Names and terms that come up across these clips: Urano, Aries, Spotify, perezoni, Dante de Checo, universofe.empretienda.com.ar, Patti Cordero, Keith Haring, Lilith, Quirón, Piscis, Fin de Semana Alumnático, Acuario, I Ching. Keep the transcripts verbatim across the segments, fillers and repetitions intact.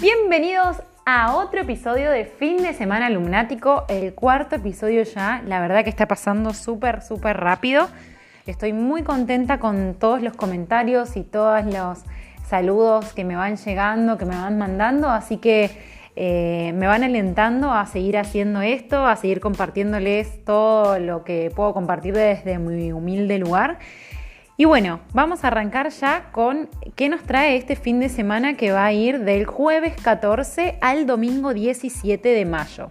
Bienvenidos a otro episodio de Fin de Semana Alumnático, el cuarto episodio ya. La verdad que está pasando súper, súper rápido. Estoy muy contenta con todos los comentarios y todos los saludos que me van llegando, que me van mandando. Así que eh, me van alentando a seguir haciendo esto, a seguir compartiéndoles todo lo que puedo compartir desde mi humilde lugar. Y bueno, vamos a arrancar ya con qué nos trae este fin de semana que va a ir del jueves catorce al domingo diecisiete de mayo.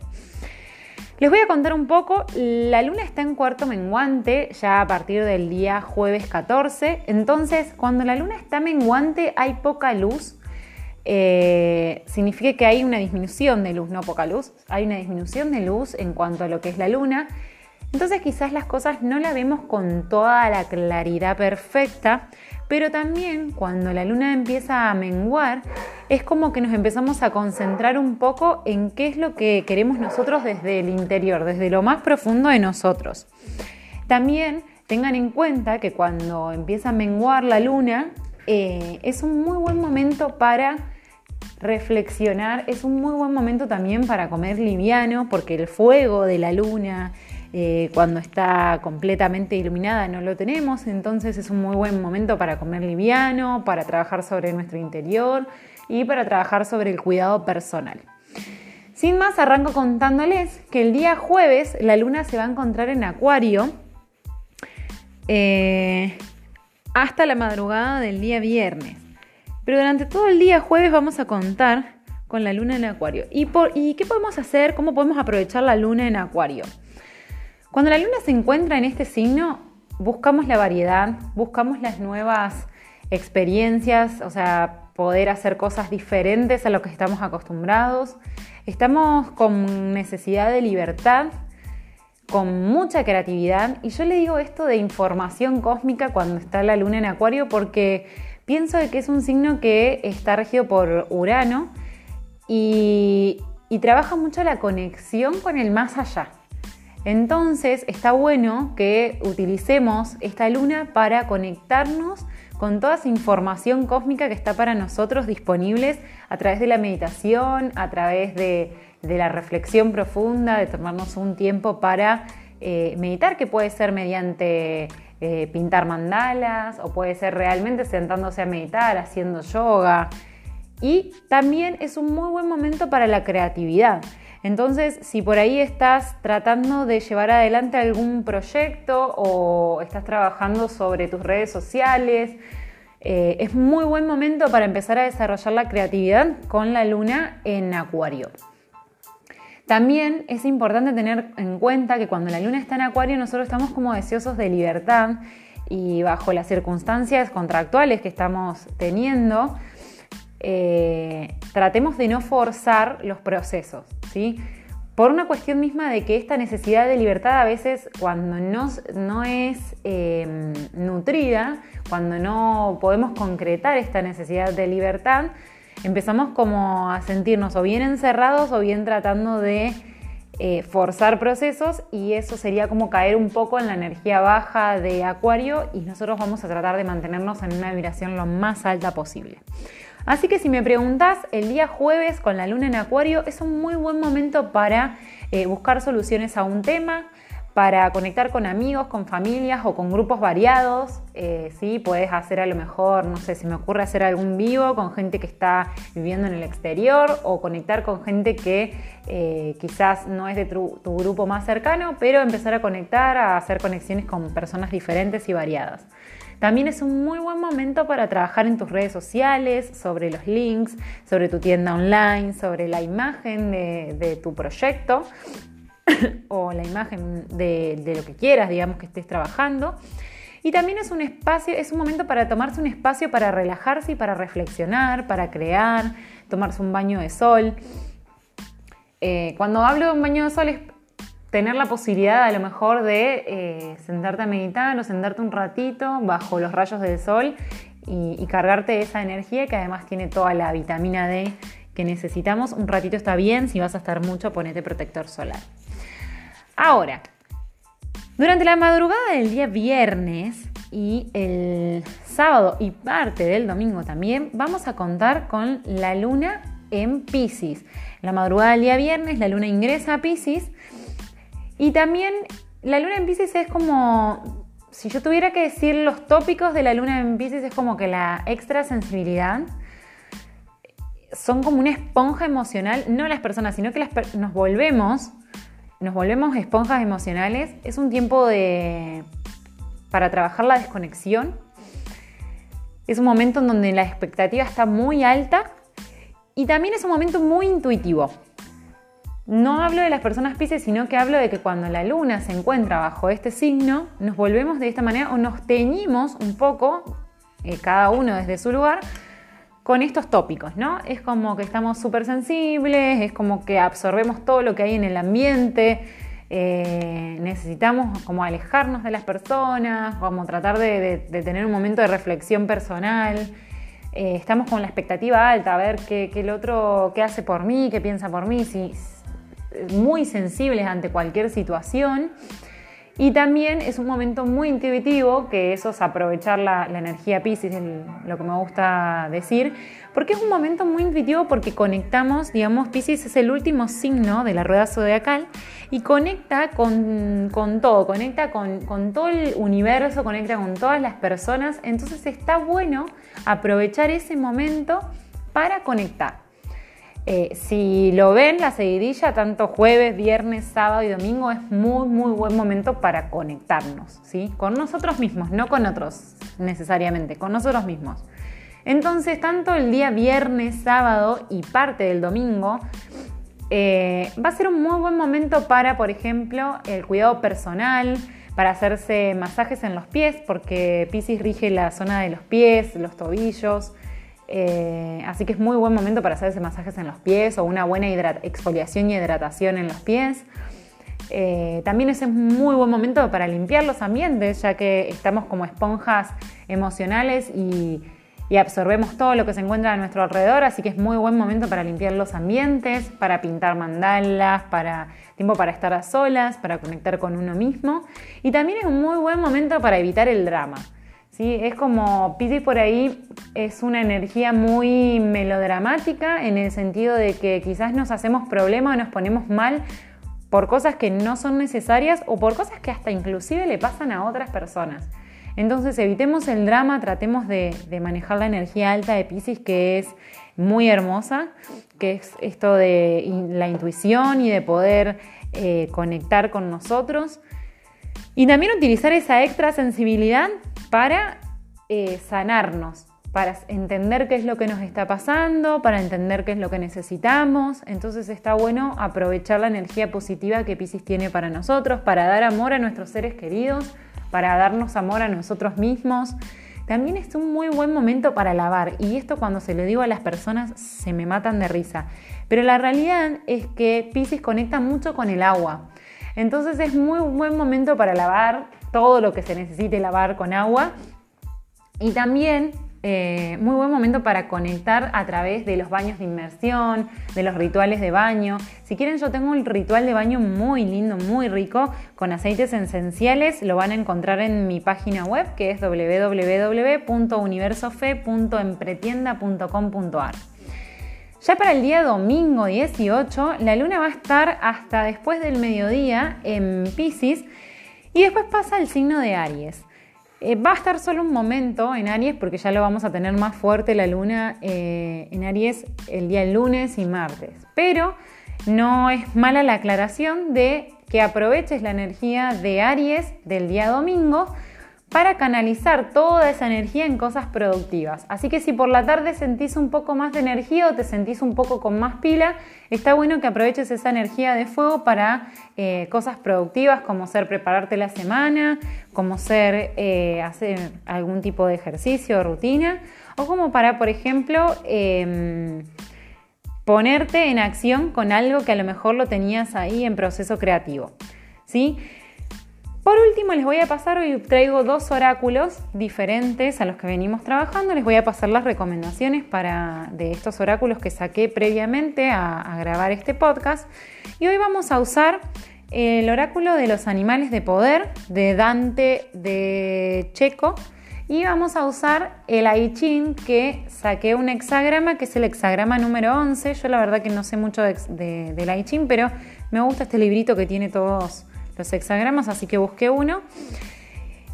Les voy a contar un poco, la luna está en cuarto menguante ya a partir del día jueves catorce, entonces cuando la luna está menguante hay poca luz, eh, significa que hay una disminución de luz, no poca luz, hay una disminución de luz en cuanto a lo que es la luna. Entonces quizás las cosas no las vemos con toda la claridad perfecta, pero también cuando la luna empieza a menguar es como que nos empezamos a concentrar un poco en qué es lo que queremos nosotros desde el interior, desde lo más profundo de nosotros. También tengan en cuenta que cuando empieza a menguar la luna eh, es un muy buen momento para reflexionar, es un muy buen momento también para comer liviano porque el fuego de la luna... Eh, cuando está completamente iluminada no lo tenemos, entonces es un muy buen momento para comer liviano, para trabajar sobre nuestro interior y para trabajar sobre el cuidado personal. Sin más, arranco contándoles que el día jueves la luna se va a encontrar en Acuario eh, hasta la madrugada del día viernes, pero durante todo el día jueves vamos a contar con la luna en Acuario. ¿Y, por, y qué podemos hacer? ¿Cómo podemos aprovechar la luna en Acuario? Cuando la luna se encuentra en este signo, buscamos la variedad, buscamos las nuevas experiencias, o sea, poder hacer cosas diferentes a lo que estamos acostumbrados. Estamos con necesidad de libertad, con mucha creatividad. Y yo le digo esto de información cósmica cuando está la luna en Acuario porque pienso de que es un signo que está regido por Urano y, y trabaja mucho la conexión con el más allá. Entonces está bueno que utilicemos esta luna para conectarnos con toda esa información cósmica que está para nosotros disponibles a través de la meditación, a través de, de la reflexión profunda, de tomarnos un tiempo para eh, meditar, que puede ser mediante eh, pintar mandalas o puede ser realmente sentándose a meditar, haciendo yoga. Y también es un muy buen momento para la creatividad. Entonces, si por ahí estás tratando de llevar adelante algún proyecto o estás trabajando sobre tus redes sociales, eh, es muy buen momento para empezar a desarrollar la creatividad con la luna en Acuario. También es importante tener en cuenta que cuando la luna está en Acuario nosotros estamos como deseosos de libertad y bajo las circunstancias contractuales que estamos teniendo, Eh, tratemos de no forzar los procesos, ¿sí? Por una cuestión misma de que esta necesidad de libertad a veces cuando no, no es eh, nutrida, cuando no podemos concretar esta necesidad de libertad, empezamos como a sentirnos o bien encerrados o bien tratando de eh, forzar procesos y eso sería como caer un poco en la energía baja de Acuario y nosotros vamos a tratar de mantenernos en una vibración lo más alta posible. Así que si me preguntás, el día jueves con la luna en Acuario es un muy buen momento para eh, buscar soluciones a un tema, para conectar con amigos, con familias o con grupos variados. Eh, ¿sí? Podés hacer a lo mejor, no sé, se me ocurre hacer algún vivo con gente que está viviendo en el exterior o conectar con gente que eh, quizás no es de tu, tu grupo más cercano, pero empezar a conectar, a hacer conexiones con personas diferentes y variadas. También es un muy buen momento para trabajar en tus redes sociales, sobre los links, sobre tu tienda online, sobre la imagen de, de tu proyecto o la imagen de, de lo que quieras, digamos, que estés trabajando. Y también es un espacio, es un momento para tomarse un espacio para relajarse y para reflexionar, para crear, tomarse un baño de sol. Eh, cuando hablo de un baño de sol es tener la posibilidad a lo mejor de eh, sentarte a meditar o sentarte un ratito bajo los rayos del sol y, y cargarte de esa energía que además tiene toda la vitamina D que necesitamos. Un ratito está bien, si vas a estar mucho ponete protector solar. Ahora, durante la madrugada del día viernes y el sábado y parte del domingo también vamos a contar con la luna en Piscis. La madrugada del día viernes la luna ingresa a Piscis y también la luna en Piscis es como, si yo tuviera que decir los tópicos de la luna en Piscis, es como que la extrasensibilidad, son como una esponja emocional, no las personas, sino que las per- nos volvemos, nos volvemos esponjas emocionales. Es un tiempo de, para trabajar la desconexión. Es un momento en donde la expectativa está muy alta y también es un momento muy intuitivo. No hablo de las personas Piscis, sino que hablo de que cuando la luna se encuentra bajo este signo, nos volvemos de esta manera o nos teñimos un poco, eh, cada uno desde su lugar, con estos tópicos, ¿no? Es como que estamos súper sensibles, es como que absorbemos todo lo que hay en el ambiente, eh, necesitamos como alejarnos de las personas, como tratar de, de, de tener un momento de reflexión personal, eh, estamos con la expectativa alta, a ver qué, qué el otro, qué hace por mí, qué piensa por mí, si, muy sensibles ante cualquier situación. Y también es un momento muy intuitivo, que eso es aprovechar la, la energía Piscis, el, lo que me gusta decir, porque es un momento muy intuitivo porque conectamos, digamos, Piscis es el último signo de la rueda zodiacal y conecta con, con todo, conecta con, con todo el universo, conecta con todas las personas, entonces está bueno aprovechar ese momento para conectar. Eh, si lo ven, la seguidilla, tanto jueves, viernes, sábado y domingo, es muy, muy buen momento para conectarnos, ¿sí? Con nosotros mismos, no con otros necesariamente, con nosotros mismos. Entonces, tanto el día viernes, sábado y parte del domingo, eh, va a ser un muy buen momento para, por ejemplo, el cuidado personal, para hacerse masajes en los pies, porque Piscis rige la zona de los pies, los tobillos. Eh, así que es muy buen momento para hacerse masajes en los pies o una buena hidrat- exfoliación y hidratación en los pies. Eh, también es un muy buen momento para limpiar los ambientes, ya que estamos como esponjas emocionales y, y absorbemos todo lo que se encuentra a nuestro alrededor, así que es muy buen momento para limpiar los ambientes, para pintar mandalas, para tiempo para estar a solas, para conectar con uno mismo. Y también es un muy buen momento para evitar el drama. Sí, es como Piscis por ahí es una energía muy melodramática en el sentido de que quizás nos hacemos problemas o nos ponemos mal por cosas que no son necesarias o por cosas que hasta inclusive le pasan a otras personas. Entonces evitemos el drama, tratemos de, de manejar la energía alta de Piscis, que es muy hermosa, que es esto de la intuición y de poder eh, conectar con nosotros. Y también utilizar esa extra sensibilidad para eh, sanarnos, para entender qué es lo que nos está pasando, para entender qué es lo que necesitamos. Entonces está bueno aprovechar la energía positiva que Piscis tiene para nosotros, para dar amor a nuestros seres queridos, para darnos amor a nosotros mismos. También es un muy buen momento para lavar, y esto cuando se lo digo a las personas se me matan de risa. Pero la realidad es que Piscis conecta mucho con el agua. Entonces es muy buen momento para lavar todo lo que se necesite lavar con agua. Y también eh, muy buen momento para conectar a través de los baños de inmersión, de los rituales de baño. Si quieren, yo tengo un ritual de baño muy lindo, muy rico, con aceites esenciales. Lo van a encontrar en mi página web, que es doble u doble u doble u punto universofe punto empretienda punto com punto a r. Ya para el día domingo dieciocho, la luna va a estar hasta después del mediodía en Piscis y después pasa al signo de Aries. Eh, va a estar solo un momento en Aries porque ya lo vamos a tener más fuerte la luna eh, en Aries el día lunes y martes. Pero no es mala la aclaración de que aproveches la energía de Aries del día domingo para canalizar toda esa energía en cosas productivas. Así que si por la tarde sentís un poco más de energía o te sentís un poco con más pila, está bueno que aproveches esa energía de fuego para eh, cosas productivas, como ser prepararte la semana, como ser eh, hacer algún tipo de ejercicio o rutina, o como para, por ejemplo, eh, ponerte en acción con algo que a lo mejor lo tenías ahí en proceso creativo, ¿sí? Por último, les voy a pasar, hoy traigo dos oráculos diferentes a los que venimos trabajando. Les voy a pasar las recomendaciones para, de estos oráculos que saqué previamente a, a grabar este podcast. Y hoy vamos a usar el oráculo de los animales de poder de Dante de Checo Y vamos a usar el I Ching, que saqué un hexagrama, que es el hexagrama número once. Yo la verdad que no sé mucho de, de, del I Ching, pero me gusta este librito que tiene todos los hexagramas, así que busqué uno.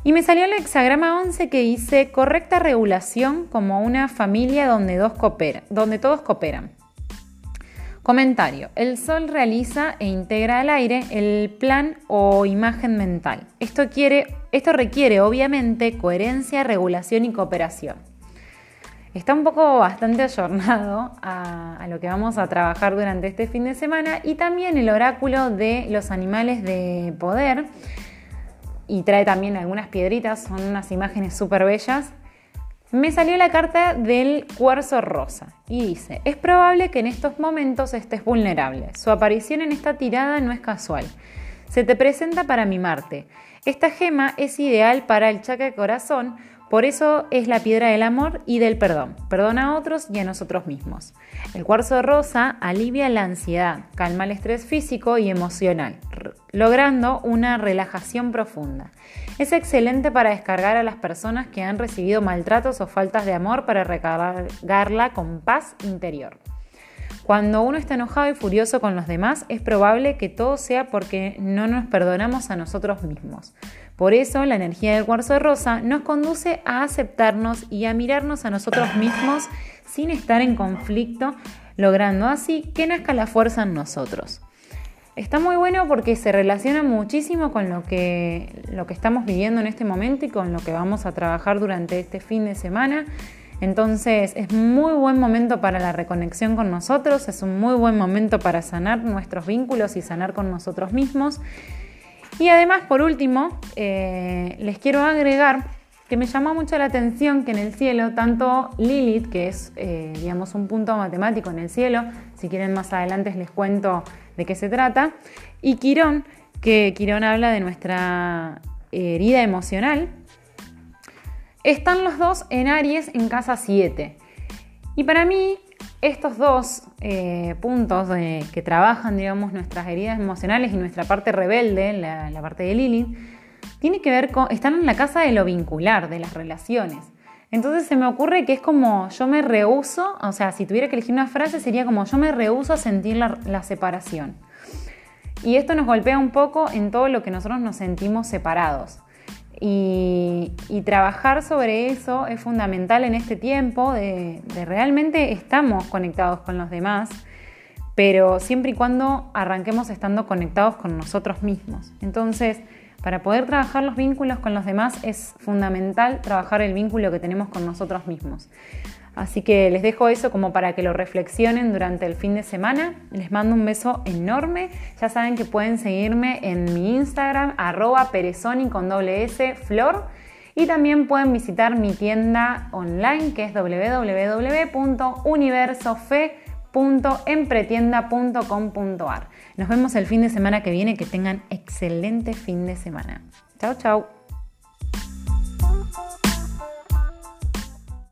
Y me salió el hexagrama once, que dice correcta regulación como una familia donde, dos coopera, donde todos cooperan. Comentario. El sol realiza e integra al aire el plan o imagen mental. Esto, quiere, esto requiere obviamente coherencia, regulación y cooperación. Está un poco bastante ayornado a, a lo que vamos a trabajar durante este fin de semana, y también el oráculo de los animales de poder. Y trae también algunas piedritas, son unas imágenes súper bellas. Me salió la carta del cuarzo rosa y dice: es probable que en estos momentos estés vulnerable. Su aparición en esta tirada no es casual. Se te presenta para mimarte. Esta gema es ideal para el chakra corazón, por eso es la piedra del amor y del perdón. Perdona a otros y a nosotros mismos. El cuarzo rosa alivia la ansiedad, calma el estrés físico y emocional, logrando una relajación profunda. Es excelente para descargar a las personas que han recibido maltratos o faltas de amor, para recargarla con paz interior. Cuando uno está enojado y furioso con los demás, es probable que todo sea porque no nos perdonamos a nosotros mismos. Por eso, la energía del cuarzo rosa nos conduce a aceptarnos y a mirarnos a nosotros mismos sin estar en conflicto, logrando así que nazca la fuerza en nosotros. Está muy bueno porque se relaciona muchísimo con lo que, lo que estamos viviendo en este momento y con lo que vamos a trabajar durante este fin de semana. Entonces es muy buen momento para la reconexión con nosotros, es un muy buen momento para sanar nuestros vínculos y sanar con nosotros mismos. Y además, por último, eh, les quiero agregar que me llamó mucho la atención que en el cielo, tanto Lilith, que es eh, digamos un punto matemático en el cielo, si quieren más adelante les cuento de qué se trata, y Quirón, que Quirón habla de nuestra herida emocional, están los dos en Aries en casa siete. Y para mí, estos dos eh, puntos de, que trabajan, digamos, nuestras heridas emocionales y nuestra parte rebelde, la, la parte de Lilith, tiene que ver con, están en la casa de lo vincular, de las relaciones. Entonces se me ocurre que es como yo me rehúso, o sea, si tuviera que elegir una frase sería como yo me rehúso a sentir la, la separación. Y esto nos golpea un poco en todo lo que nosotros nos sentimos separados. Y, y trabajar sobre eso es fundamental en este tiempo de, de realmente estamos conectados con los demás, pero siempre y cuando arranquemos estando conectados con nosotros mismos. Entonces, para poder trabajar los vínculos con los demás es fundamental trabajar el vínculo que tenemos con nosotros mismos. Así que les dejo eso como para que lo reflexionen durante el fin de semana. Les mando un beso enorme. Ya saben que pueden seguirme en mi Instagram, arroba perezoni con doble S, flor. Y también pueden visitar mi tienda online, que es doble u doble u doble u punto universofe punto empretienda punto com punto ar. Nos vemos el fin de semana que viene, que tengan excelente fin de semana. Chau, chau.